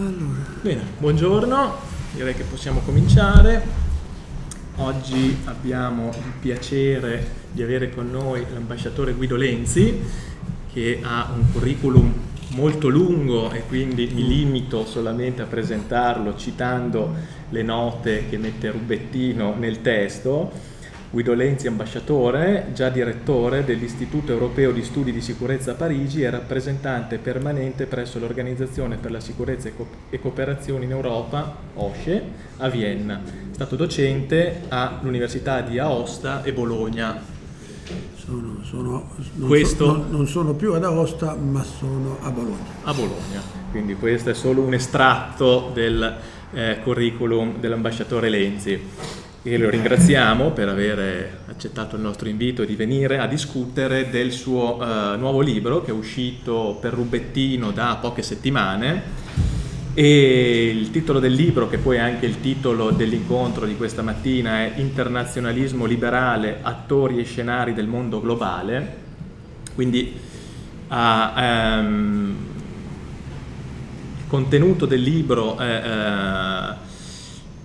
Allora. Bene, buongiorno, direi che possiamo cominciare. Oggi abbiamo il piacere di avere con noi l'ambasciatore Guido Lenzi, che ha un curriculum molto lungo e quindi mi limito solamente a presentarlo citando le note che mette Rubettino nel testo. Guido Lenzi, ambasciatore, già direttore dell'Istituto Europeo di Studi di Sicurezza a Parigi e rappresentante permanente presso l'Organizzazione per la Sicurezza e Cooperazione in Europa, OSCE, a Vienna. È stato docente all'Università di Aosta e Bologna. Non sono più ad Aosta, ma sono a Bologna. A Bologna. Quindi questo è solo un estratto del curriculum dell'ambasciatore Lenzi. E lo ringraziamo per aver accettato il nostro invito di venire a discutere del suo nuovo libro che è uscito per Rubettino da poche settimane, e il titolo del libro, che poi è anche il titolo dell'incontro di questa mattina, è Internazionalismo liberale, attori e scenari del mondo globale. Quindi il contenuto del libro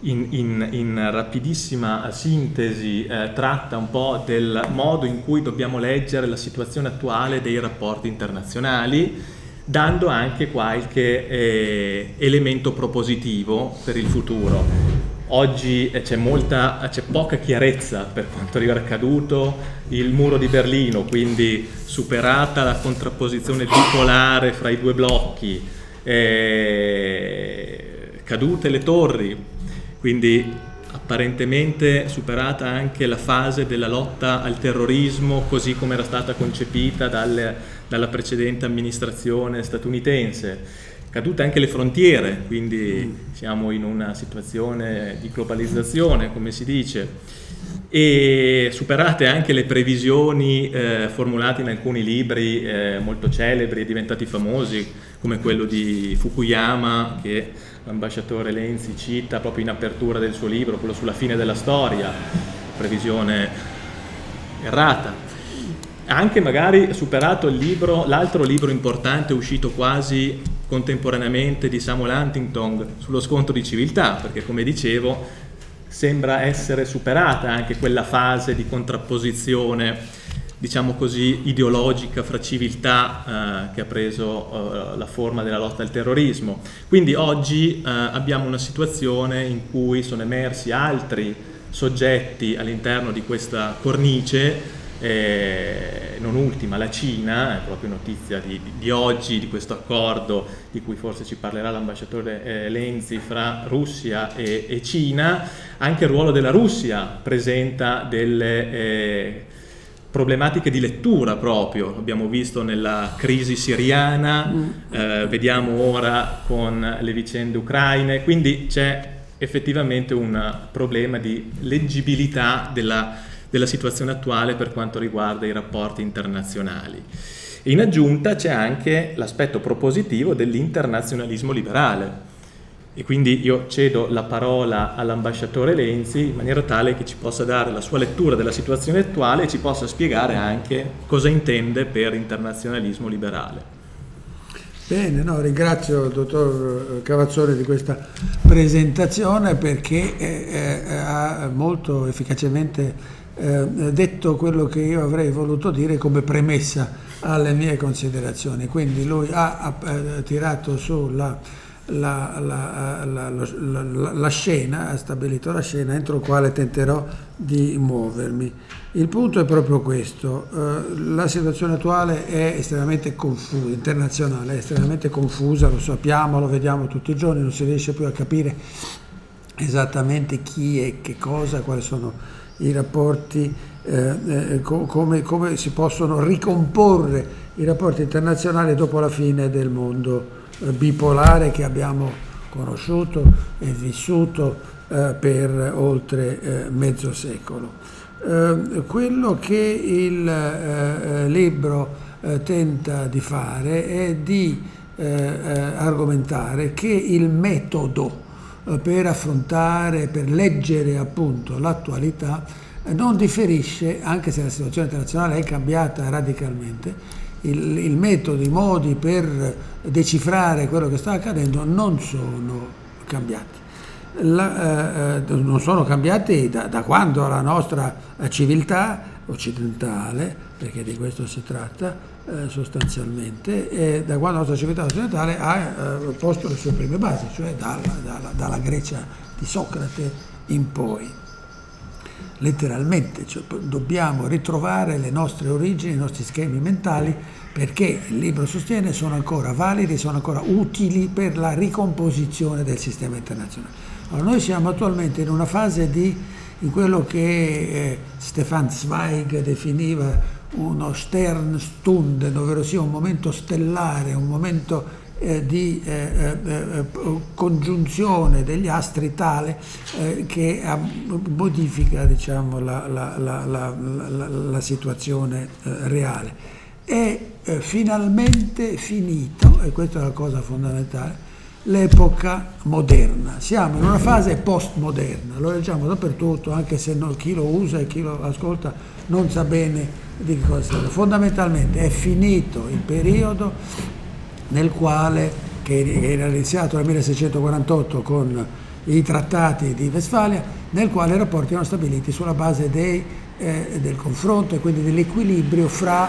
in rapidissima sintesi tratta un po' del modo in cui dobbiamo leggere la situazione attuale dei rapporti internazionali, dando anche qualche elemento propositivo per il futuro. Oggi c'è poca chiarezza per quanto riguarda accaduto il muro di Berlino, quindi superata la contrapposizione bipolare fra i due blocchi, cadute le torri. Quindi apparentemente superata anche la fase della lotta al terrorismo così come era stata concepita dalla precedente amministrazione statunitense. Cadute anche le frontiere, quindi siamo in una situazione di globalizzazione, come si dice, e superate anche le previsioni formulate in alcuni libri molto celebri e diventati famosi, come quello di Fukuyama, che l'ambasciatore Lenzi cita proprio in apertura del suo libro, quello sulla fine della storia, previsione errata. Ha anche magari superato l'altro libro importante uscito quasi contemporaneamente di Samuel Huntington sullo scontro di civiltà, perché come dicevo sembra essere superata anche quella fase di contrapposizione, diciamo così, ideologica fra civiltà che ha preso la forma della lotta al terrorismo. Quindi oggi abbiamo una situazione in cui sono emersi altri soggetti all'interno di questa cornice, non ultima la Cina, è proprio notizia di oggi, di questo accordo di cui forse ci parlerà l'ambasciatore Lenzi fra Russia e Cina. Anche il ruolo della Russia presenta delle problematiche di lettura proprio, abbiamo visto nella crisi siriana, vediamo ora con le vicende ucraine, quindi c'è effettivamente un problema di leggibilità della situazione attuale per quanto riguarda i rapporti internazionali. In aggiunta c'è anche l'aspetto propositivo dell'internazionalismo liberale. E quindi io cedo la parola all'ambasciatore Lenzi in maniera tale che ci possa dare la sua lettura della situazione attuale e ci possa spiegare anche cosa intende per internazionalismo liberale. Bene, ringrazio il dottor Cavazzoni di questa presentazione, perché ha molto efficacemente detto quello che io avrei voluto dire come premessa alle mie considerazioni. Quindi lui ha tirato sulla la scena, ha stabilito la scena entro quale tenterò di muovermi. Il punto è proprio questo: la situazione attuale è estremamente confusa, internazionale è estremamente confusa, lo sappiamo, lo vediamo tutti i giorni, non si riesce più a capire esattamente chi è che cosa, quali sono i rapporti, come si possono ricomporre i rapporti internazionali dopo la fine del mondo bipolare che abbiamo conosciuto e vissuto per oltre mezzo secolo. Quello che il libro tenta di fare è di argomentare che il metodo per affrontare, per leggere appunto l'attualità non differisce, anche se la situazione internazionale è cambiata radicalmente, il metodo, i modi per decifrare quello che sta accadendo non sono cambiati. Non sono cambiati da quando la nostra civiltà occidentale, perché di questo si tratta sostanzialmente, da quando la nostra civiltà occidentale ha posto le sue prime basi, cioè dalla Grecia di Socrate in poi. Letteralmente, cioè, dobbiamo ritrovare le nostre origini, i nostri schemi mentali, perché il libro sostiene sono ancora validi, sono ancora utili per la ricomposizione del sistema internazionale. Allora, noi siamo attualmente in una fase in quello che Stefan Zweig definiva uno Sternstunde, ovvero sia un momento stellare, un momento di congiunzione degli astri tale che modifica, diciamo, la situazione reale. È finalmente finito, e questa è la cosa fondamentale, l'epoca moderna. Siamo in una fase postmoderna, lo leggiamo dappertutto, anche se chi lo usa e chi lo ascolta non sa bene di che cosa si tratta. Fondamentalmente è finito il periodo nel quale, che era iniziato nel 1648 con i trattati di Westfalia, nel quale i rapporti erano stabiliti sulla base del confronto e quindi dell'equilibrio fra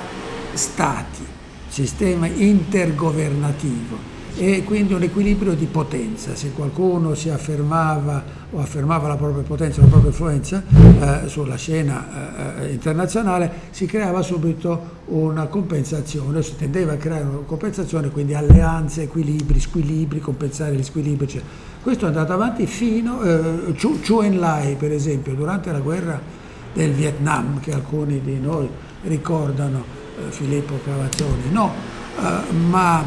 stati, sistema intergovernativo, e quindi un equilibrio di potenza. Se qualcuno si affermava o affermava la propria potenza, la propria influenza sulla scena internazionale, si creava subito una compensazione, si tendeva a creare una compensazione, quindi alleanze, equilibri, squilibri, compensare gli squilibri, eccetera. Questo è andato avanti fino Zhou Enlai, per esempio, durante la guerra del Vietnam, che alcuni di noi ricordano, Filippo Cavazzoni ma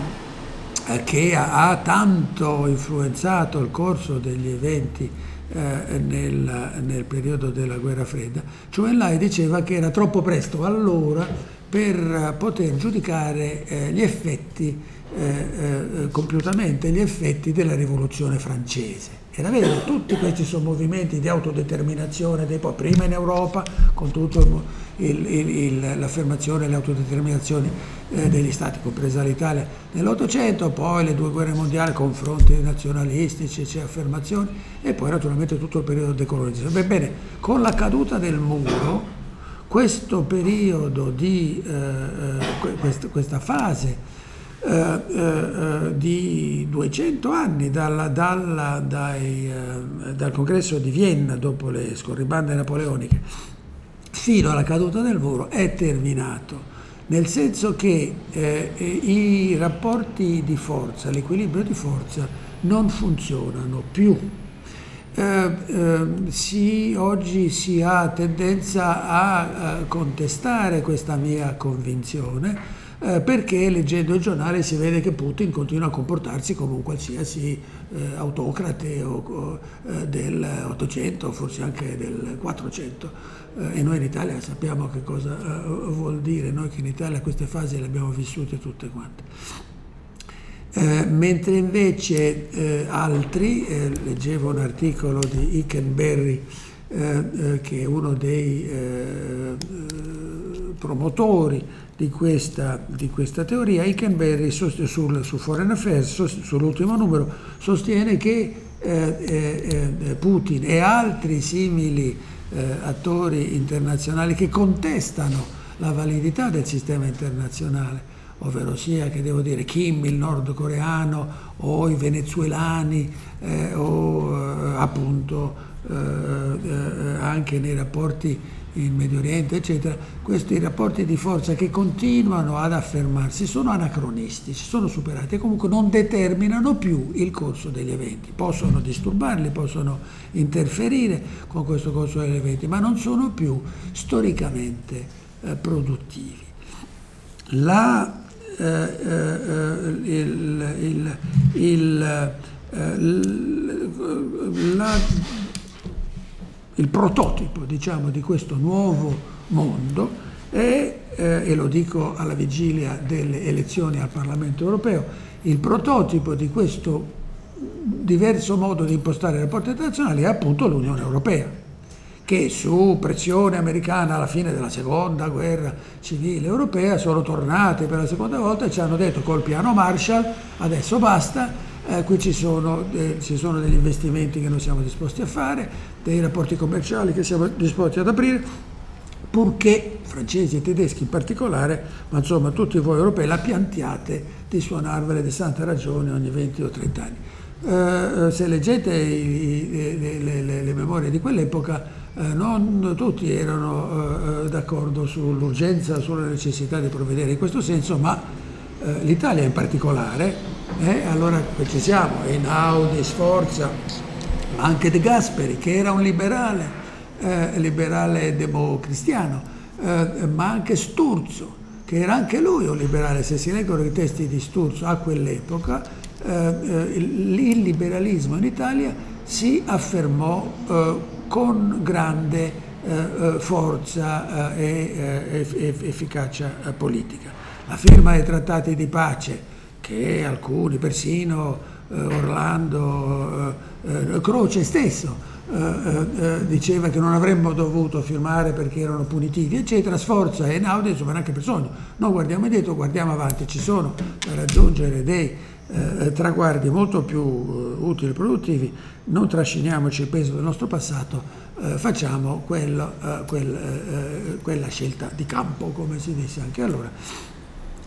che ha tanto influenzato il corso degli eventi nel periodo della Guerra Fredda. Zhou Enlai diceva che era troppo presto allora per poter giudicare gli effetti, compiutamente, gli effetti della Rivoluzione francese. Era vero che tutti questi sono movimenti di autodeterminazione, prima in Europa con tutta l'affermazione e l'autodeterminazione degli stati, compresa l'Italia nell'Ottocento, poi le due guerre mondiali, confronti nazionalistici, cioè affermazioni, e poi naturalmente tutto il periodo decolonizzazione. Bene, con la caduta del muro, questo periodo di questa fase di 200 anni dal congresso di Vienna, dopo le scorribande napoleoniche, fino alla caduta del muro, è terminato, nel senso che i rapporti di forza, l'equilibrio di forza non funzionano più. Oggi si ha tendenza a contestare questa mia convinzione, perché leggendo il giornale si vede che Putin continua a comportarsi come un qualsiasi autocrate dell'Ottocento, forse anche del 400, e noi in Italia sappiamo che cosa vuol dire, noi che in Italia queste fasi le abbiamo vissute tutte quante. Mentre invece altri, leggevo un articolo di Ikenberry, che è uno dei promotori di questa teoria. Ikenberry su Foreign Affairs, sull'ultimo numero, sostiene che Putin e altri simili attori internazionali che contestano la validità del sistema internazionale, ovvero sia, che devo dire, Kim, il nordcoreano, o i venezuelani, o appunto anche nei rapporti in Medio Oriente, eccetera, questi rapporti di forza che continuano ad affermarsi sono anacronistici, sono superati e comunque non determinano più il corso degli eventi. Possono disturbarli, possono interferire con questo corso degli eventi, ma non sono più storicamente produttivi. Il prototipo, diciamo, di questo nuovo mondo è, e lo dico alla vigilia delle elezioni al Parlamento europeo, il prototipo di questo diverso modo di impostare i rapporti internazionali è appunto l'Unione Europea, che su pressione americana alla fine della seconda guerra civile europea sono tornate per la seconda volta e ci hanno detto col piano Marshall adesso basta. Qui ci sono degli investimenti che non siamo disposti a fare, dei rapporti commerciali che siamo disposti ad aprire, purché francesi e tedeschi in particolare, ma insomma tutti voi europei, la piantiate di suonarvele di santa ragione ogni 20 o 30 anni. Se leggete le memorie di quell'epoca, non tutti erano d'accordo sull'urgenza, sulla necessità di provvedere in questo senso, ma l'Italia in particolare. Allora ci siamo, Einaudi, Sforza, ma anche De Gasperi, che era un liberale democristiano, ma anche Sturzo, che era anche lui un liberale. Se si leggono i testi di Sturzo a quell'epoca, il liberalismo in Italia si affermò con grande forza e efficacia politica. La firma dei trattati di pace, che alcuni, persino Orlando, Croce stesso, diceva che non avremmo dovuto firmare perché erano punitivi, eccetera. Sforza e Einaudi, insomma, neanche per sogno. Non guardiamo indietro, guardiamo avanti. Ci sono da raggiungere dei traguardi molto più utili e produttivi. Non trasciniamoci il peso del nostro passato, facciamo quella scelta di campo, come si disse anche allora.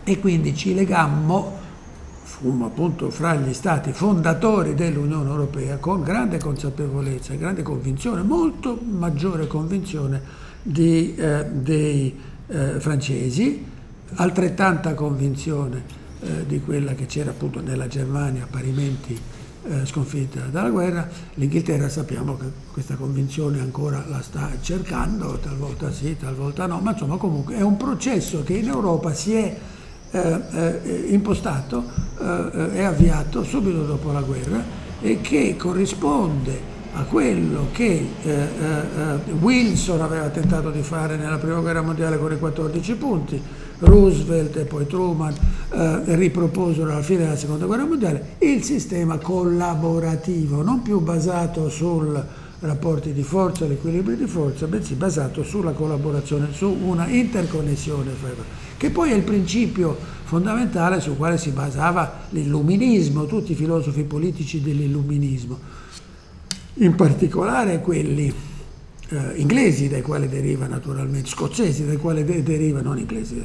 E quindi ci legammo, appunto, fra gli stati fondatori dell'Unione Europea con grande consapevolezza, grande convinzione, molto maggiore convinzione dei francesi, altrettanta convinzione di quella che c'era appunto nella Germania, parimenti sconfitta dalla guerra. L'Inghilterra sappiamo che questa convinzione ancora la sta cercando, talvolta sì, talvolta no, ma insomma comunque è un processo che in Europa si è impostato e avviato subito dopo la guerra e che corrisponde a quello che Wilson aveva tentato di fare nella prima guerra mondiale con i 14 punti, Roosevelt e poi Truman riproposero alla fine della seconda guerra mondiale il sistema collaborativo, non più basato sul rapporti di forza, l'equilibrio di forza, bensì basato sulla collaborazione, su una interconnessione, che poi è il principio fondamentale sul quale si basava l'illuminismo, tutti i filosofi politici dell'illuminismo, in particolare quelli inglesi, dai quali deriva naturalmente, scozzesi, dai quali deriva, non inglesi,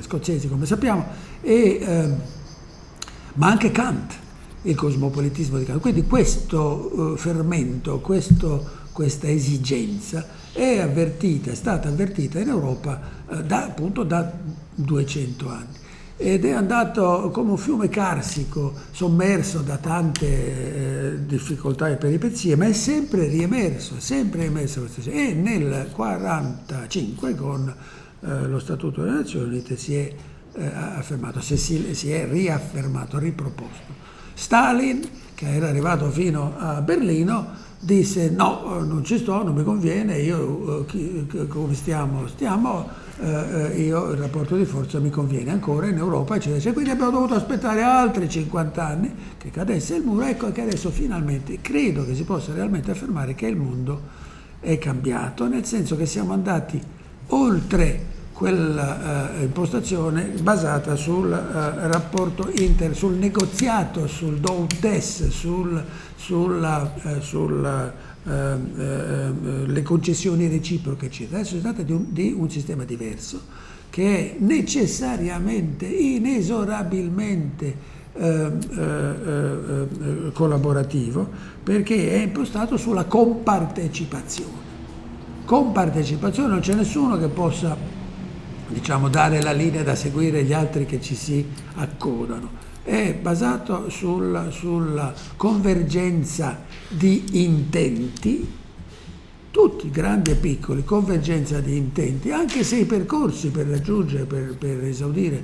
scozzesi come sappiamo, ma anche Kant, il cosmopolitismo di Kant. Quindi questo fermento, questa esigenza è stata avvertita in Europa da 200 anni ed è andato come un fiume carsico, sommerso da tante difficoltà e peripezie, ma è sempre riemerso, e nel 1945 con lo Statuto delle Nazioni Unite si è affermato, si è riaffermato, riproposto. Stalin, che era arrivato fino a Berlino, disse no, non ci sto, non mi conviene, io il rapporto di forza mi conviene ancora in Europa, eccetera. Quindi abbiamo dovuto aspettare altri 50 anni che cadesse il muro. Ecco che adesso finalmente credo che si possa realmente affermare che il mondo è cambiato, nel senso che siamo andati oltre quella impostazione basata sul rapporto sul negoziato, sul do-ut-des, le concessioni reciproche, eccetera. Adesso si tratta di un sistema diverso che è necessariamente, inesorabilmente collaborativo, perché è impostato sulla compartecipazione. Compartecipazione, non c'è nessuno che possa, diciamo, dare la linea da seguire agli altri che ci si accodano. È basato sulla convergenza di intenti, tutti grandi e piccoli, convergenza di intenti, anche se i percorsi per raggiungere, per esaudire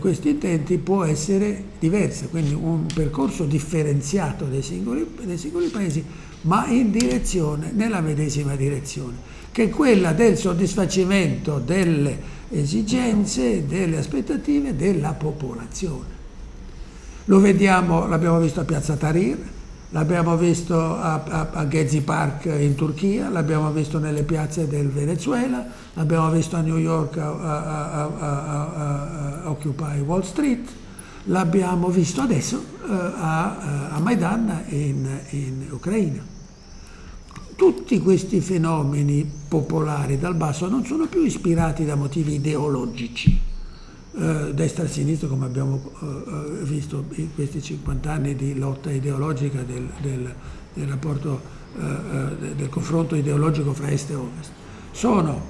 questi intenti può essere diverso, quindi un percorso differenziato dei singoli paesi, ma nella medesima direzione, che è quella del soddisfacimento delle esigenze, delle aspettative della popolazione. L'abbiamo visto a Piazza Tahrir, L'abbiamo visto a Gezi Park in Turchia, l'abbiamo visto nelle piazze del Venezuela, l'abbiamo visto a New York a Occupy Wall Street, l'abbiamo visto adesso a Maidan in Ucraina. Tutti questi fenomeni popolari dal basso non sono più ispirati da motivi ideologici, destra e sinistra, come abbiamo visto in questi 50 anni di lotta ideologica del rapporto, del confronto ideologico fra est e ovest. Sono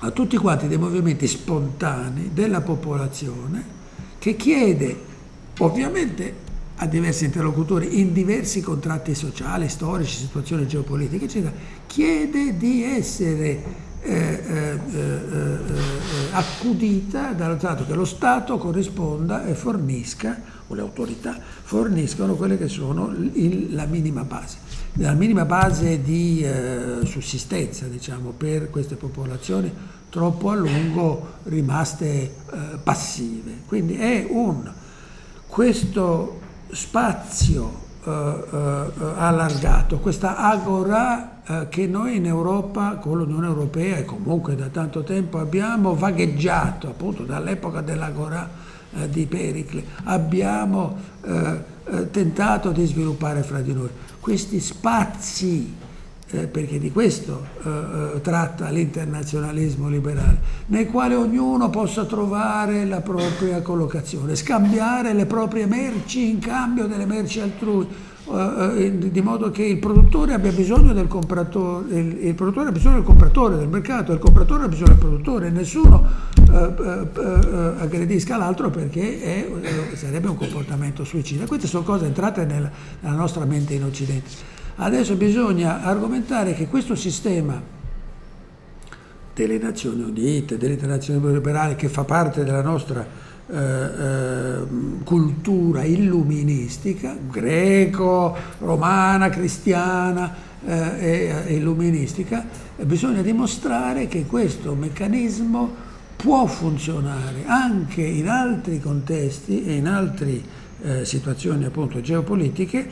a tutti quanti dei movimenti spontanei della popolazione che chiede, ovviamente, a diversi interlocutori in diversi contratti sociali, storici, situazioni geopolitiche, eccetera, chiede di essere accudita dallo Stato, che lo Stato corrisponda e fornisca, o le autorità forniscano quelle che sono la minima base di sussistenza, diciamo, per queste popolazioni troppo a lungo rimaste passive. Quindi è questo spazio allargato, questa agora che noi in Europa, con l'Unione Europea e comunque da tanto tempo abbiamo vagheggiato, appunto dall'epoca dell'agora di Pericle, abbiamo tentato di sviluppare fra di noi. Questi spazi, perché di questo tratta l'internazionalismo liberale, nel quale ognuno possa trovare la propria collocazione, scambiare le proprie merci in cambio delle merci altrui, di modo che il produttore abbia bisogno del compratore, il produttore ha bisogno del compratore del mercato, il compratore ha bisogno del produttore, nessuno aggredisca l'altro, perché sarebbe un comportamento suicida. Queste sono cose entrate nella nostra mente in Occidente. Adesso bisogna argomentare che questo sistema delle Nazioni Unite, dell'internazionalismo liberale, che fa parte della nostra cultura illuministica, greco, romana, cristiana e illuministica, bisogna dimostrare che questo meccanismo può funzionare anche in altri contesti e in altri situazioni, appunto, geopolitiche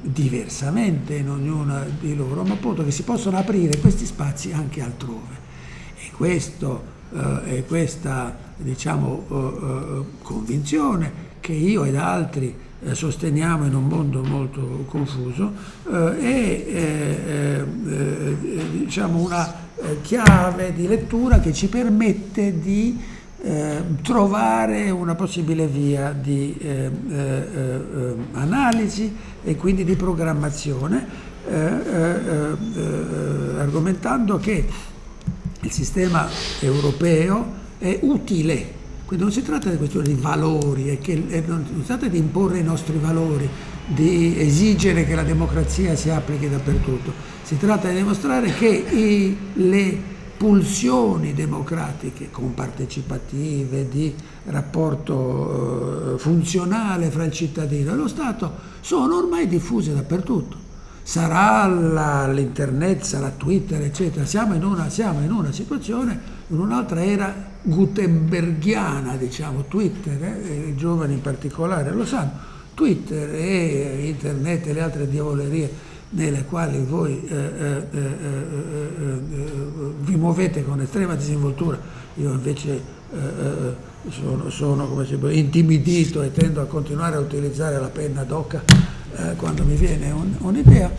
diversamente in ognuna di loro, ma appunto che si possono aprire questi spazi anche altrove. E questa, diciamo, convinzione che io ed altri sosteniamo in un mondo molto confuso è diciamo una chiave di lettura che ci permette di trovare una possibile via di analisi e quindi di programmazione, argomentando che il sistema europeo è utile, quindi non si tratta di questione di valori, non si tratta di imporre i nostri valori, di esigere che la democrazia si applichi dappertutto, si tratta di dimostrare che le pulsioni democratiche compartecipative di rapporto funzionale fra il cittadino e lo Stato sono ormai diffuse dappertutto. Sarà l'internet, sarà Twitter, eccetera. Siamo in una situazione, in un'altra era gutenberghiana, diciamo. Twitter, i giovani in particolare lo sanno, Twitter e internet e le altre diavolerie nelle quali voi vi muovete con estrema disinvoltura. Io invece sono come se intimidito e tendo a continuare a utilizzare la penna d'oca quando mi viene un'idea.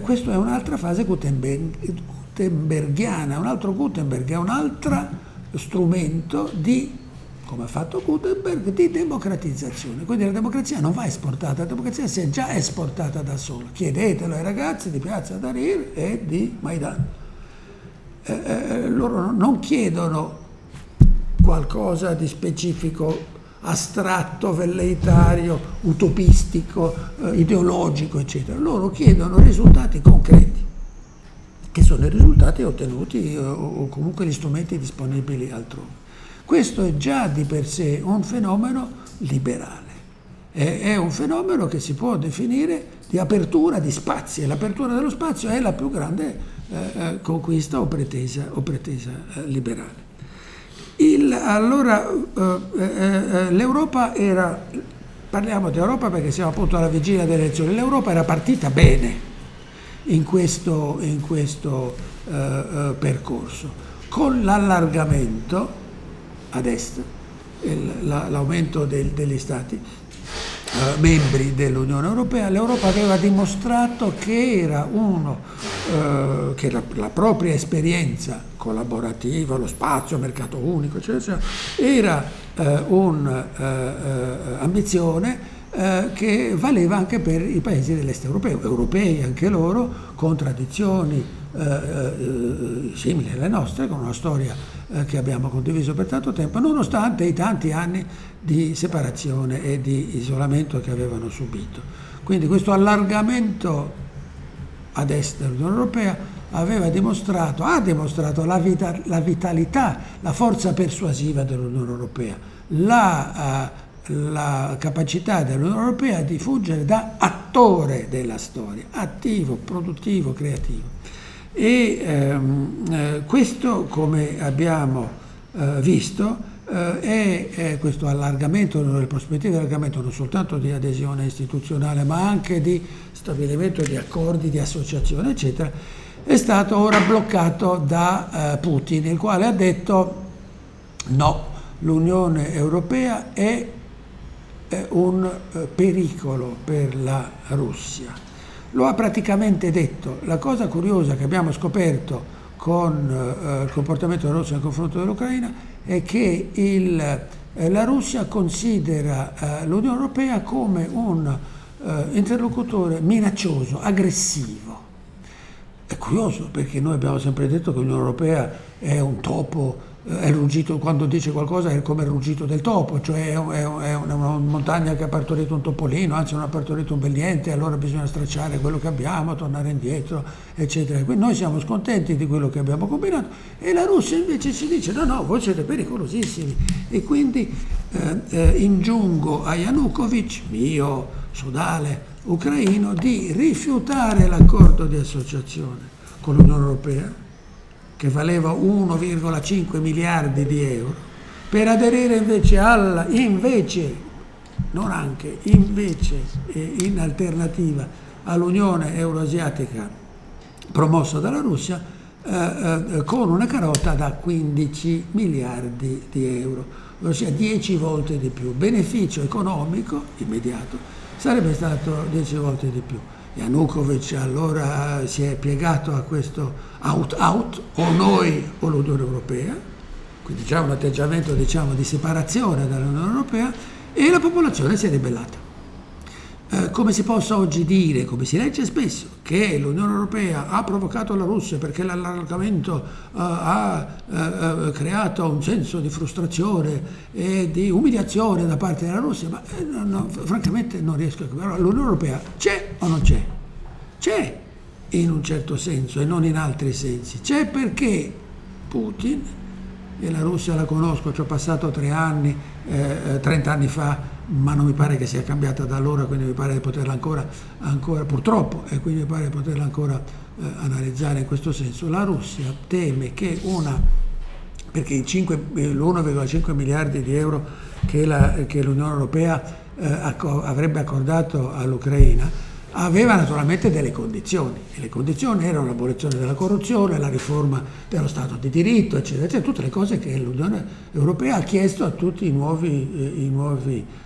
Questa è un'altra fase gutenberghiana, un altro Gutenberg, è un altro strumento di, come ha fatto Gutenberg, di democratizzazione. Quindi la democrazia non va esportata, la democrazia si è già esportata da sola. Chiedetelo ai ragazzi di Piazza Tahrir e di Maidan. Loro non chiedono qualcosa di specifico, astratto, velleitario, utopistico, ideologico, eccetera. Loro chiedono risultati concreti, che sono i risultati ottenuti o comunque gli strumenti disponibili altrove. Questo è già di per sé un fenomeno liberale, è un fenomeno che si può definire di apertura di spazi, e l'apertura dello spazio è la più grande conquista o pretesa liberale. L'Europa era Parliamo di Europa perché siamo appunto alla vigilia delle elezioni. L'Europa era partita bene in questo percorso, con l'allargamento ad est, l'aumento degli stati membri dell'Unione Europea. L'Europa aveva dimostrato che era che la propria esperienza collaborativa, lo spazio, mercato unico, eccetera, era un'ambizione che valeva anche per i paesi dell'est europeo, europei anche loro, con tradizioni simili alle nostre, con una storia che abbiamo condiviso per tanto tempo, nonostante i tanti anni di separazione e di isolamento che avevano subito. Quindi questo allargamento ad est dell'Unione Europea ha dimostrato la vitalità, la forza persuasiva dell'Unione Europea, la capacità dell'Unione Europea di fuggire da attore della storia, attivo, produttivo, creativo. E questo, come abbiamo visto, è questo allargamento, nelle prospettive di allargamento non soltanto di adesione istituzionale ma anche di stabilimento di accordi, di associazione, eccetera, è stato ora bloccato da Putin, il quale ha detto no, l'Unione Europea è un pericolo per la Russia. Lo ha praticamente detto. La cosa curiosa che abbiamo scoperto con il comportamento della Russia nel confronto dell'Ucraina è che la Russia considera l'Unione Europea come un interlocutore minaccioso, aggressivo. È curioso, perché noi abbiamo sempre detto che l'Unione Europea è un topo, è ruggito, quando dice qualcosa è come il ruggito del topo, cioè è una montagna che ha partorito un topolino, anzi non ha partorito un bell'ente, allora bisogna stracciare quello che abbiamo, tornare indietro, eccetera. Quindi noi siamo scontenti di quello che abbiamo combinato, e la Russia invece ci dice no, voi siete pericolosissimi. E quindi ingiungo a Yanukovych, mio sodale ucraino, di rifiutare l'accordo di associazione con l'Unione Europea, che valeva 1,5 miliardi di euro, per aderire in alternativa all'Unione Euroasiatica promossa dalla Russia, con una carota da 15 miliardi di euro, ossia 10 volte di più. Beneficio economico immediato sarebbe stato 10 volte di più. Yanukovych allora si è piegato a questo out-out, o noi o l'Unione Europea, quindi già un atteggiamento, diciamo, di separazione dall'Unione Europea, e la popolazione si è ribellata. Come si possa oggi dire, come si legge spesso, che l'Unione Europea ha provocato la Russia perché l'allargamento ha creato un senso di frustrazione e di umiliazione da parte della Russia, ma francamente non riesco a capire. L'Unione Europea c'è o non c'è? C'è in un certo senso e non in altri sensi. C'è perché Putin, e la Russia la conosco, ci ho passato 3 anni, 30 anni fa, ma non mi pare che sia cambiata da allora, quindi mi pare di poterla ancora purtroppo, e quindi mi pare di poterla ancora analizzare in questo senso. La Russia teme che perché l'1,5 miliardi di euro che l'Unione Europea avrebbe accordato all'Ucraina aveva naturalmente delle condizioni, e le condizioni erano l'abolizione della corruzione, la riforma dello Stato di diritto, eccetera, eccetera, tutte le cose che l'Unione Europea ha chiesto a tutti i nuovi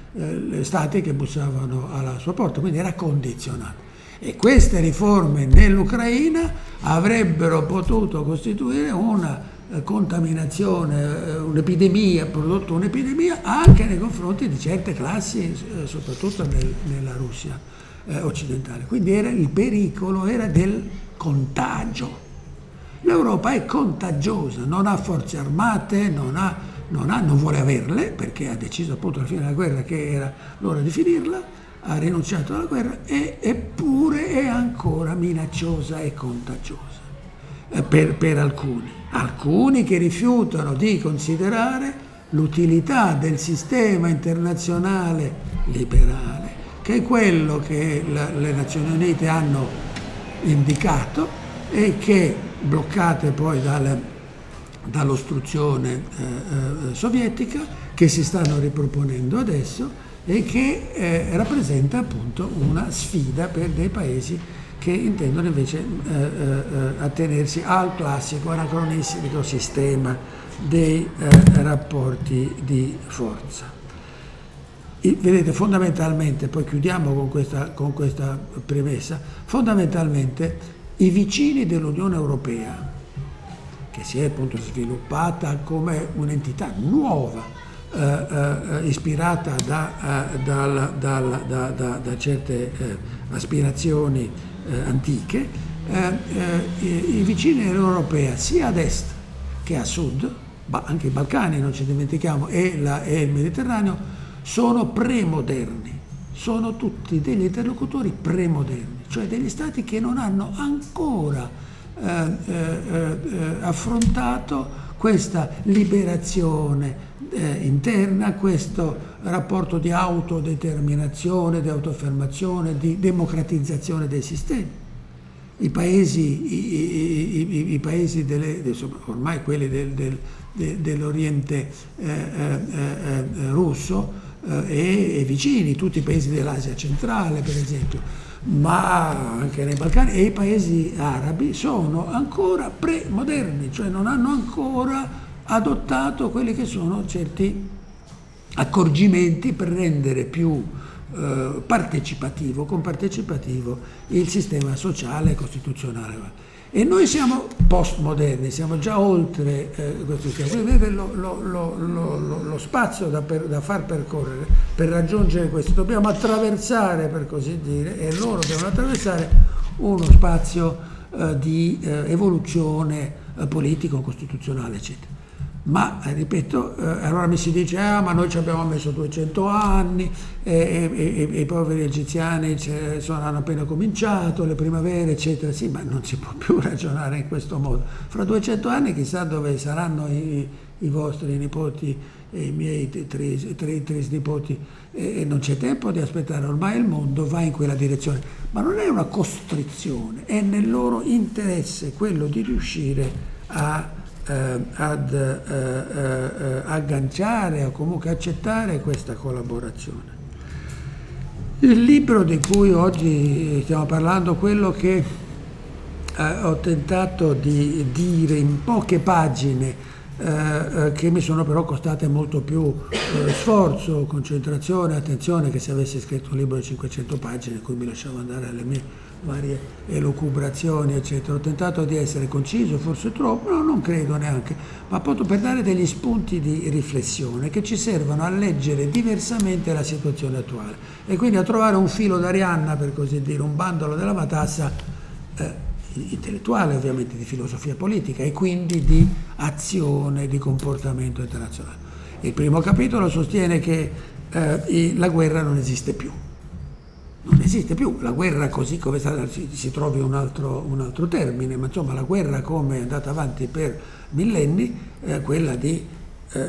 stati che bussavano alla sua porta, quindi era condizionato. E queste riforme nell'Ucraina avrebbero potuto costituire una contaminazione, un'epidemia, prodotto un'epidemia anche nei confronti di certe classi, soprattutto nella Russia occidentale. Quindi il pericolo era del contagio. L'Europa è contagiosa, non ha forze armate, non vuole averle, perché ha deciso appunto alla fine della guerra che era l'ora di finirla, ha rinunciato alla guerra, eppure è ancora minacciosa e contagiosa per alcuni che rifiutano di considerare l'utilità del sistema internazionale liberale, che è quello che le Nazioni Unite hanno indicato e che, bloccate poi dall'ostruzione sovietica, che si stanno riproponendo adesso, e che rappresenta appunto una sfida per dei paesi che intendono invece attenersi al classico anacronistico sistema dei rapporti di forza. E, vedete, fondamentalmente, poi chiudiamo con questa premessa, fondamentalmente i vicini dell'Unione Europea, che si è appunto sviluppata come un'entità nuova, ispirata da certe aspirazioni antiche, i vicini dell'Europea sia ad est che a sud, ma anche i Balcani, non ci dimentichiamo, e il Mediterraneo, sono premoderni, sono tutti degli interlocutori premoderni, cioè degli stati che non hanno ancora affrontato questa liberazione interna, questo rapporto di autodeterminazione, di autoaffermazione, di democratizzazione dei sistemi. I paesi ormai quelli dell'Oriente russo e vicini, tutti i paesi dell'Asia centrale, per esempio, ma anche nei Balcani, e i paesi arabi sono ancora premoderni, cioè non hanno ancora adottato quelli che sono certi accorgimenti per rendere più compartecipativo il sistema sociale e costituzionale. E noi siamo postmoderni, siamo già oltre questo sistema. Vedete lo spazio da far percorrere per raggiungere questo. Dobbiamo attraversare, per così dire, e loro devono attraversare uno spazio di evoluzione politico-costituzionale, eccetera. Ma, ripeto, allora mi si dice, ma noi ci abbiamo messo 200 anni, e i poveri egiziani hanno appena cominciato, le primavere, eccetera. Sì, ma non si può più ragionare in questo modo. Fra 200 anni chissà dove saranno i vostri nipoti e i miei trisnipoti, e non c'è tempo di aspettare, ormai il mondo va in quella direzione. Ma non è una costrizione, è nel loro interesse quello di riuscire ad agganciare o comunque accettare questa collaborazione. Il libro di cui oggi stiamo parlando, quello che ho tentato di dire in poche pagine, che mi sono però costate molto più sforzo, concentrazione, attenzione, che se avessi scritto un libro di 500 pagine in cui mi lasciavo andare alle mie varie elucubrazioni, eccetera. Ho tentato di essere conciso, forse troppo, no, non credo neanche, ma appunto per dare degli spunti di riflessione che ci servono a leggere diversamente la situazione attuale e quindi a trovare un filo d'Arianna, per così dire, un bandolo della matassa intellettuale, ovviamente, di filosofia politica e quindi di azione, di comportamento internazionale. Il primo capitolo sostiene che la guerra non esiste più. Non esiste più la guerra così come si trovi un altro termine, ma insomma la guerra come è andata avanti per millenni, quella di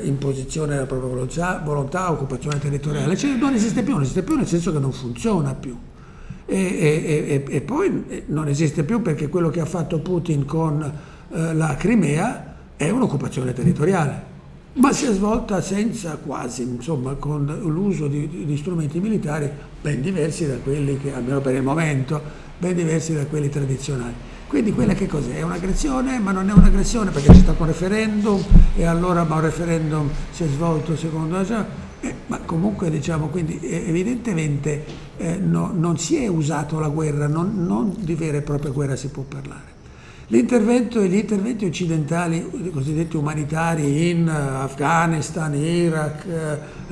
imposizione della propria volontà, occupazione territoriale, cioè non esiste più nel senso che non funziona più. E poi non esiste più perché quello che ha fatto Putin con la Crimea è un'occupazione territoriale, ma si è svolta senza quasi, insomma, con l'uso di strumenti militari ben diversi da quelli che, almeno per il momento, ben diversi da quelli tradizionali. Quindi quella che cos'è? È un'aggressione, ma non è un'aggressione perché c'è stato un referendum e allora ma un referendum si è svolto secondo la... ma comunque, diciamo, quindi evidentemente non si è usato la guerra, non di vera e propria guerra si può parlare. L'intervento e gli interventi occidentali, i cosiddetti umanitari, in Afghanistan, Iraq,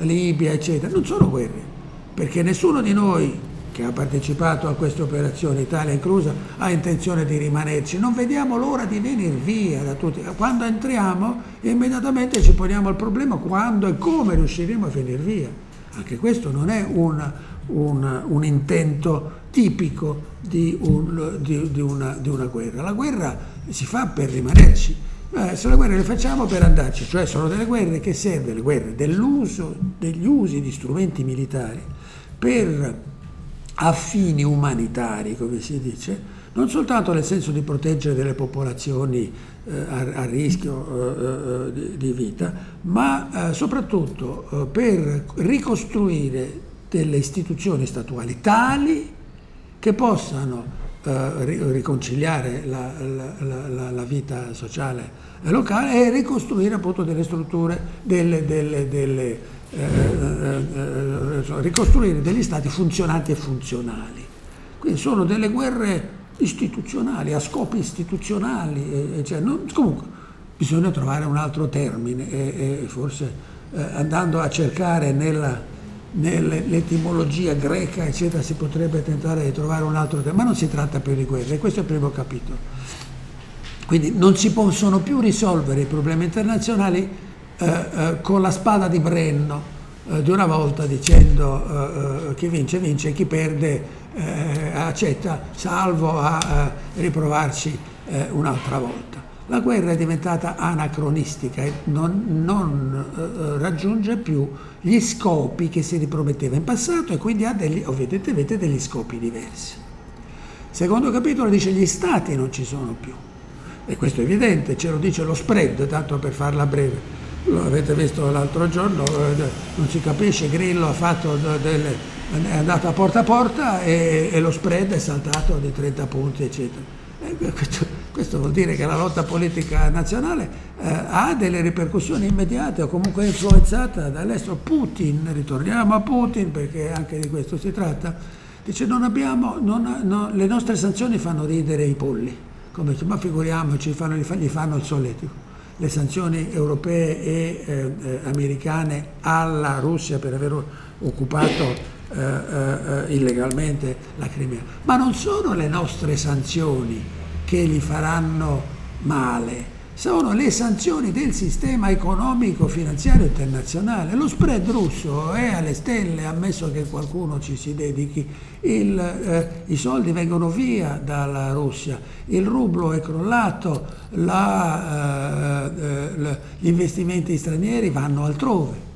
Libia, eccetera, non sono guerre, perché nessuno di noi che ha partecipato a queste operazioni, Italia inclusa, ha intenzione di rimanerci. Non vediamo l'ora di venire via da tutti. Quando entriamo, immediatamente ci poniamo il problema quando e come riusciremo a venire via. Anche questo non è un intento tipico di una guerra. La guerra si fa per rimanerci, se la guerra le facciamo per andarci, cioè sono delle guerre che servono, le guerre degli usi di strumenti militari per affini umanitari, come si dice, non soltanto nel senso di proteggere delle popolazioni a rischio di vita, ma soprattutto per ricostruire delle istituzioni statuali tali che possano riconciliare la vita sociale locale e ricostruire appunto delle strutture, ricostruire degli stati funzionanti e funzionali. Quindi sono delle guerre istituzionali, a scopi istituzionali, cioè non, comunque bisogna trovare un altro termine e forse andando a cercare nell'etimologia greca eccetera si potrebbe tentare di trovare un altro termine, ma non si tratta più di guerre, questo è il primo capitolo. Quindi non si possono più risolvere i problemi internazionali con la spada di Brenno di una volta dicendo chi vince vince e chi perde accetta, salvo a riprovarci un'altra volta. La guerra è diventata anacronistica e non raggiunge più gli scopi che si riprometteva in passato e quindi ha ovviamente degli scopi diversi. Secondo capitolo dice gli stati non ci sono più e questo è evidente, ce lo dice lo spread, tanto per farla breve. Lo avete visto l'altro giorno, non si capisce, Grillo ha fatto è andato a porta e lo spread è saltato di 30 punti, eccetera. Questo vuol dire che la lotta politica nazionale ha delle ripercussioni immediate o comunque è influenzata dall'estero. Putin, ritorniamo a Putin perché anche di questo si tratta, dice le nostre sanzioni fanno ridere i polli, come dice, ma figuriamoci, gli fanno il solletico. Le sanzioni europee e americane alla Russia per aver occupato illegalmente la Crimea. Ma non sono le nostre sanzioni che gli faranno male, sono le sanzioni del sistema economico-finanziario internazionale. Lo spread russo è alle stelle, ammesso che qualcuno ci si dedichi, i soldi vengono via dalla Russia, il rublo è crollato, gli investimenti stranieri vanno altrove.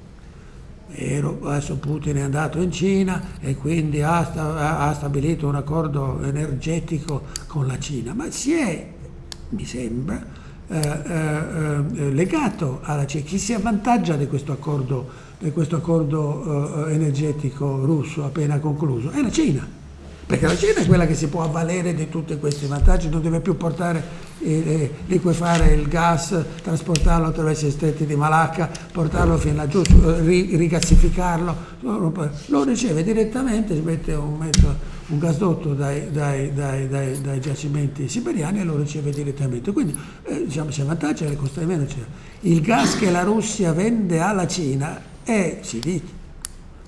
Adesso Putin è andato in Cina e quindi ha stabilito un accordo energetico con la Cina, ma si è, mi sembra, legato alla Cina. Chi si avvantaggia di questo accordo energetico russo appena concluso è la Cina, perché la Cina è quella che si può avvalere di tutti questi vantaggi, non deve più liquefare il gas, trasportarlo attraverso i stretti di Malacca, portarlo fin laggiù, rigassificarlo, lo riceve direttamente, si mette un gasdotto dai giacimenti siberiani e lo riceve direttamente, quindi c'è vantaggio e costa di meno. Il gas che la Russia vende alla Cina è, si dice,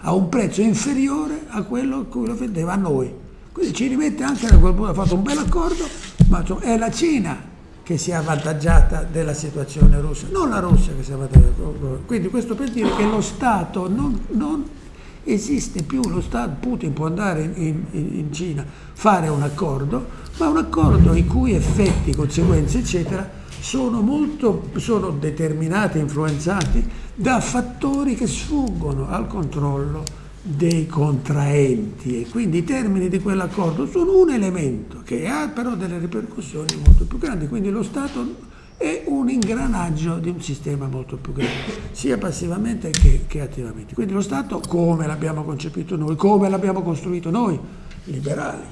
a un prezzo inferiore a quello a cui lo vendeva a noi, quindi ci rimette anche da quel punto, ha fatto un bel accordo, ma è la Cina che si è avvantaggiata della situazione russa, non la Russia che si è avvantaggiata. Quindi questo per dire che lo Stato non esiste più, lo Stato. Putin può andare in Cina, fare un accordo, ma un accordo i cui effetti, conseguenze eccetera sono determinati, influenzati da fattori che sfuggono al controllo dei contraenti e quindi i termini di quell'accordo sono un elemento che ha però delle ripercussioni molto più grandi, quindi lo Stato è un ingranaggio di un sistema molto più grande, sia passivamente che attivamente. Quindi lo Stato, come l'abbiamo concepito noi, come l'abbiamo costruito noi, liberali,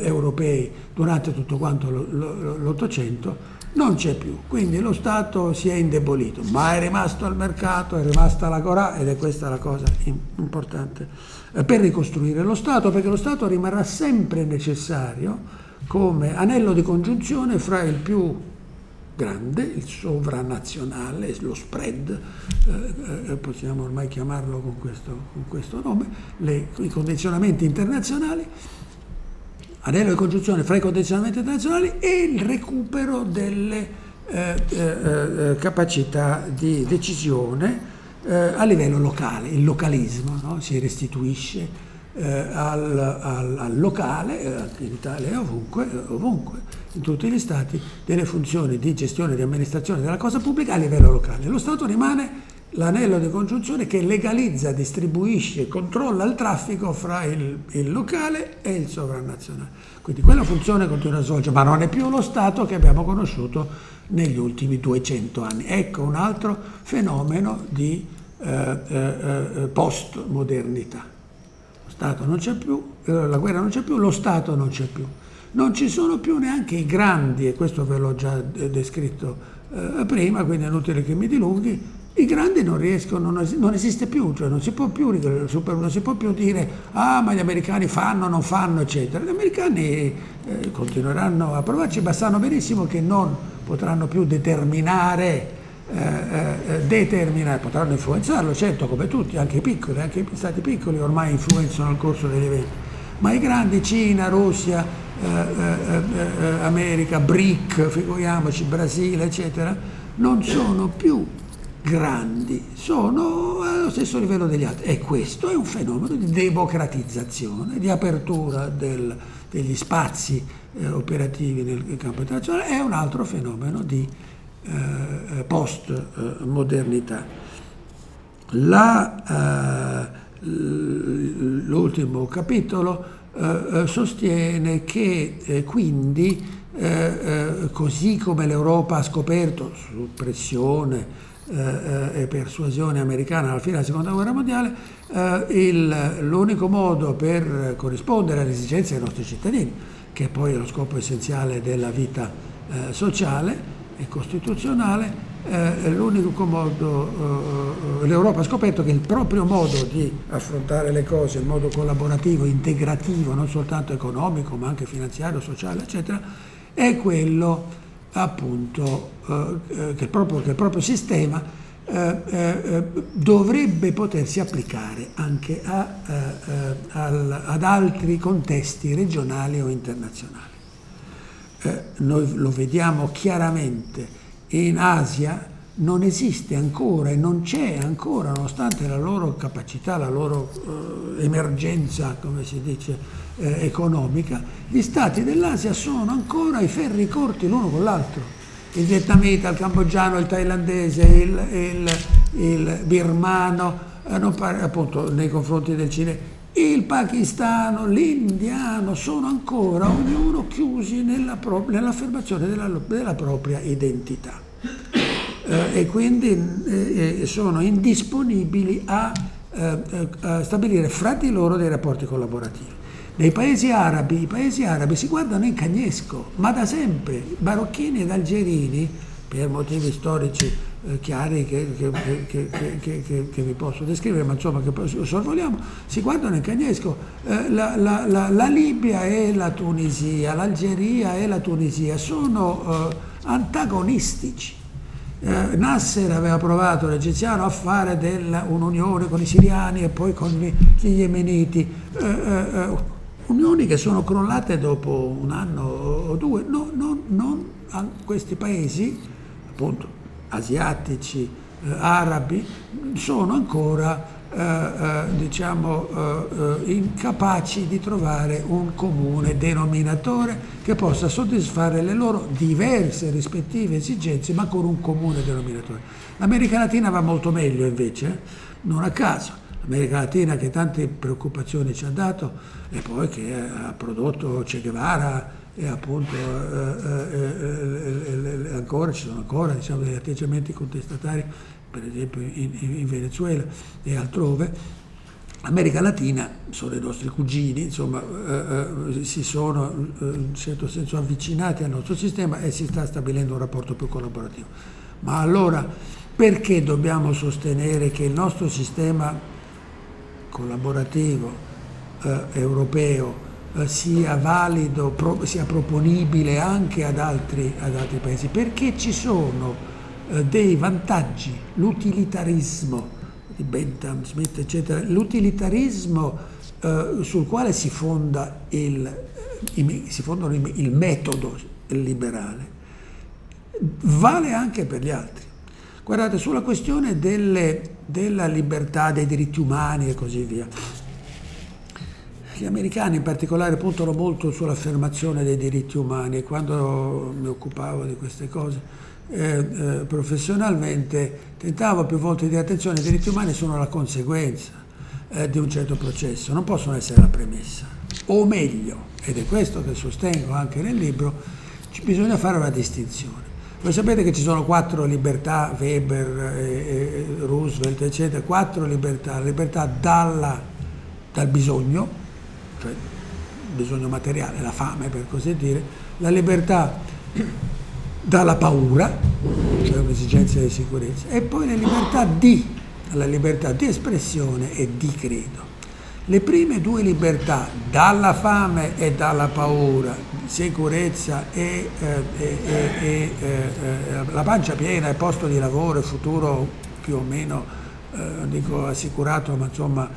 europei, durante tutto quanto l'Ottocento, non c'è più. Quindi lo Stato si è indebolito, ma è rimasto il mercato, è rimasta la corà, ed è questa la cosa importante per ricostruire lo Stato, perché lo Stato rimarrà sempre necessario come anello di congiunzione fra il più grande, il sovranazionale, lo spread, possiamo ormai chiamarlo con questo nome, i condizionamenti internazionali, anello di congiunzione fra i condizionamenti internazionali e il recupero delle capacità di decisione a livello locale, il localismo, no? Si restituisce al locale, in Italia e ovunque, in tutti gli stati, delle funzioni di gestione, di amministrazione della cosa pubblica a livello locale. Lo Stato rimane l'anello di congiunzione che legalizza, distribuisce, controlla il traffico fra il locale e il sovranazionale. Quindi quella funzione continua a svolgere, ma non è più lo Stato che abbiamo conosciuto negli ultimi 200 anni. Ecco un altro fenomeno di post-modernità. Lo Stato non c'è più, la guerra non c'è più, lo Stato non c'è più. Non ci sono più neanche i grandi, e questo ve l'ho già descritto prima, quindi è inutile che mi dilunghi, i grandi non riescono, non esiste più, cioè non si può più dire ma gli americani fanno, non fanno, eccetera. Gli americani continueranno a provarci, ma sanno benissimo che non potranno più determinare, potranno influenzarlo, certo, come tutti, anche i stati piccoli ormai influenzano nel corso degli eventi, ma i grandi, Cina, Russia, America, BRIC, figuriamoci, Brasile, eccetera, non sono più grandi, sono allo stesso livello degli altri, e questo è un fenomeno di democratizzazione, di apertura degli spazi operativi nel campo internazionale. È un altro fenomeno di post-modernità. L'ultimo capitolo sostiene che quindi, così come l'Europa ha scoperto su pressione e persuasione americana alla fine della Seconda Guerra Mondiale, l'unico modo per corrispondere alle esigenze dei nostri cittadini, che è poi lo scopo essenziale della vita sociale e costituzionale, l'unico modo, l'Europa ha scoperto che il proprio modo di affrontare le cose, il modo collaborativo, integrativo, non soltanto economico ma anche finanziario, sociale, eccetera, è quello appunto che il proprio sistema dovrebbe potersi applicare anche ad altri contesti regionali o internazionali. Noi lo vediamo chiaramente in Asia, non esiste ancora e non c'è ancora, nonostante la loro capacità, la loro emergenza, come si dice, economica, gli stati dell'Asia sono ancora ai ferri corti l'uno con l'altro. Il vietnamita, il cambogiano, il thailandese, il birmano, appunto nei confronti del Cile, il pakistano, l'indiano, sono ancora ognuno chiusi nell'affermazione della propria identità e quindi sono indisponibili a stabilire fra di loro dei rapporti collaborativi. Nei paesi arabi, i paesi arabi si guardano in cagnesco, ma da sempre, marocchini ed algerini, per motivi storici chiari che vi posso descrivere, ma insomma che sorvoliamo, si guardano in cagnesco. La Libia e la Tunisia, l'Algeria e la Tunisia sono antagonistici. Nasser aveva provato, l'egiziano, a fare un'unione con i siriani e poi con gli yemeniti. Unioni che sono crollate dopo un anno o due. Non questi paesi, appunto, asiatici, arabi, sono ancora incapaci di trovare un comune denominatore che possa soddisfare le loro diverse rispettive esigenze, ma con un comune denominatore. L'America Latina va molto meglio invece, non a caso. L'America Latina, che tante preoccupazioni ci ha dato e poi che ha prodotto Che Guevara, e appunto ci sono ancora diciamo, degli atteggiamenti contestatari, per esempio in Venezuela e altrove. L'America Latina sono i nostri cugini, insomma, si sono in un certo senso avvicinati al nostro sistema e si sta stabilendo un rapporto più collaborativo. Ma allora perché dobbiamo sostenere che il nostro sistema collaborativo europeo sia valido, sia proponibile anche ad altri paesi? Perché ci sono dei vantaggi, l'utilitarismo di Bentham, Smith, eccetera, l'utilitarismo sul quale si fonda il metodo liberale, vale anche per gli altri. Guardate, sulla questione della libertà, dei diritti umani e così via, gli americani in particolare puntano molto sull'affermazione dei diritti umani, e quando mi occupavo di queste cose professionalmente tentavo più volte di dire: attenzione, i diritti umani sono la conseguenza di un certo processo, non possono essere la premessa, o meglio, ed è questo che sostengo anche nel libro, bisogna fare una distinzione Voi sapete che ci sono 4 libertà, Weber, Roosevelt, eccetera, 4 libertà. La libertà dal bisogno, cioè il bisogno materiale, la fame per così dire, la libertà dalla paura, cioè un'esigenza di sicurezza, e poi la libertà di espressione e di credo. Le prime 2 libertà, dalla fame e dalla paura, sicurezza e la pancia piena e posto di lavoro e futuro più o meno, dico assicurato, ma insomma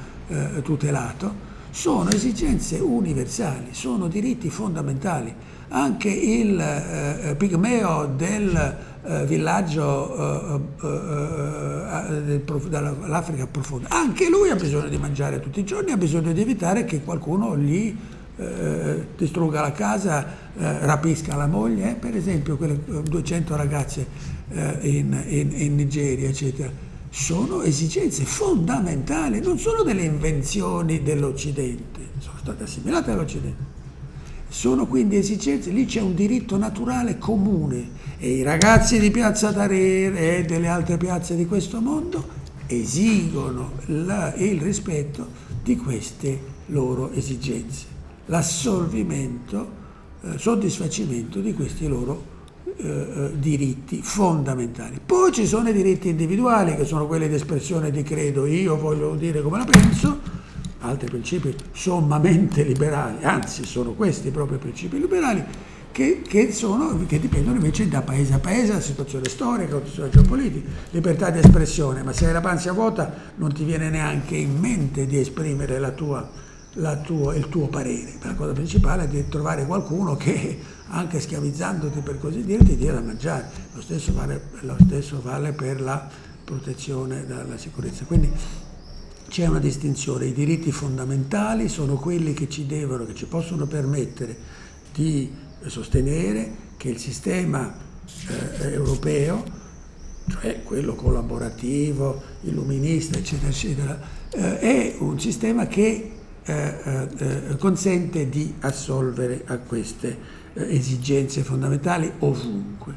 tutelato, sono esigenze universali, sono diritti fondamentali. Anche il pigmeo del villaggio dall'Africa profonda, anche lui ha bisogno di mangiare tutti i giorni, ha bisogno di evitare che qualcuno gli distrugga la casa, rapisca la moglie, per esempio quelle 200 ragazze in Nigeria, eccetera. Sono esigenze fondamentali, non sono delle invenzioni dell'Occidente, sono state assimilate all'Occidente. Sono quindi esigenze, lì c'è un diritto naturale comune e i ragazzi di Piazza Tahrir e delle altre piazze di questo mondo esigono il rispetto di queste loro esigenze, l'assolvimento, soddisfacimento di questi loro diritti fondamentali. Poi ci sono i diritti individuali che sono quelli di espressione di credo, io voglio dire come la penso, altri principi sommamente liberali, anzi sono questi proprio principi liberali che dipendono invece da paese a paese, da situazione storica, da situazione geopolitica. Libertà di espressione, ma se hai la pancia vuota non ti viene neanche in mente di esprimere il tuo parere. La cosa principale è di trovare qualcuno che, anche schiavizzandoti per così dire, ti dia da mangiare. Lo stesso vale per la protezione dalla sicurezza. Quindi c'è una distinzione, i diritti fondamentali sono quelli che ci possono permettere di sostenere che il sistema europeo, cioè quello collaborativo, illuminista, eccetera, eccetera, è un sistema che consente di assolvere a queste esigenze fondamentali ovunque.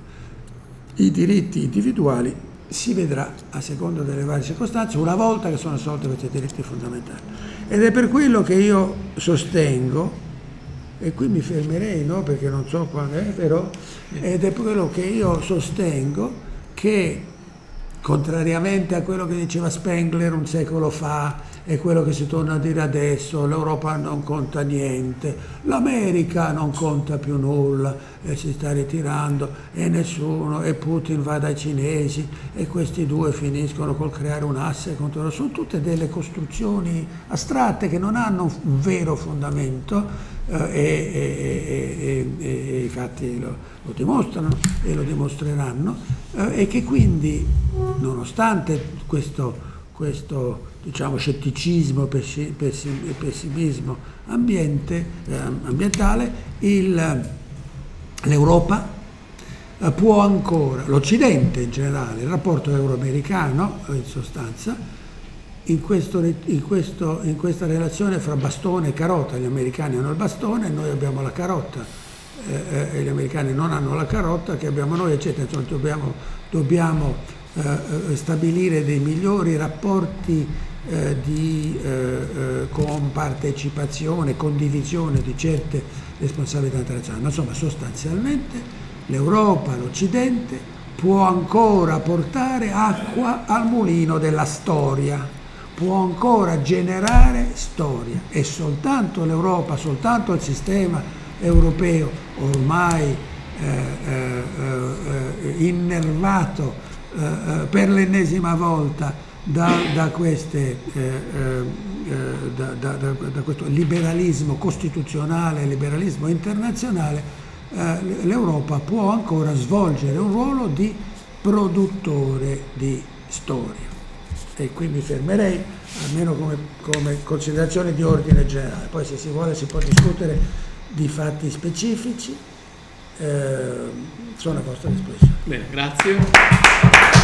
I diritti individuali si vedrà a seconda delle varie circostanze una volta che sono assolti questi diritti fondamentali, ed è per quello che io sostengo, e qui mi fermerei, no, perché non so quando è, però ed è per quello che io sostengo che, contrariamente a quello che diceva Spengler un secolo fa e quello che si torna a dire adesso, l'Europa non conta niente, l'America non conta più nulla e si sta ritirando e nessuno, e Putin va dai cinesi e questi due finiscono col creare un asse contro l'altro, sono tutte delle costruzioni astratte che non hanno un vero fondamento, e i fatti lo dimostrano e lo dimostreranno, e che quindi, nonostante questo diciamo scetticismo, pessimismo ambientale, l'Europa può ancora, l'Occidente in generale, il rapporto euro-americano in sostanza, in questa relazione fra bastone e carota, gli americani hanno il bastone, noi abbiamo la carota, e gli americani non hanno la carota che abbiamo noi, eccetera. Insomma, dobbiamo stabilire dei migliori rapporti di compartecipazione, condivisione di certe responsabilità internazionali. Ma insomma, sostanzialmente l'Europa, l'Occidente, può ancora portare acqua al mulino della storia, può ancora generare storia, e soltanto l'Europa, soltanto il sistema europeo ormai innervato per l'ennesima volta da questo liberalismo costituzionale, liberalismo internazionale, l'Europa può ancora svolgere un ruolo di produttore di storia. E qui mi fermerei, almeno come considerazione di ordine generale. Poi se si vuole si può discutere di fatti specifici, sono a vostra disposizione. Bene, grazie.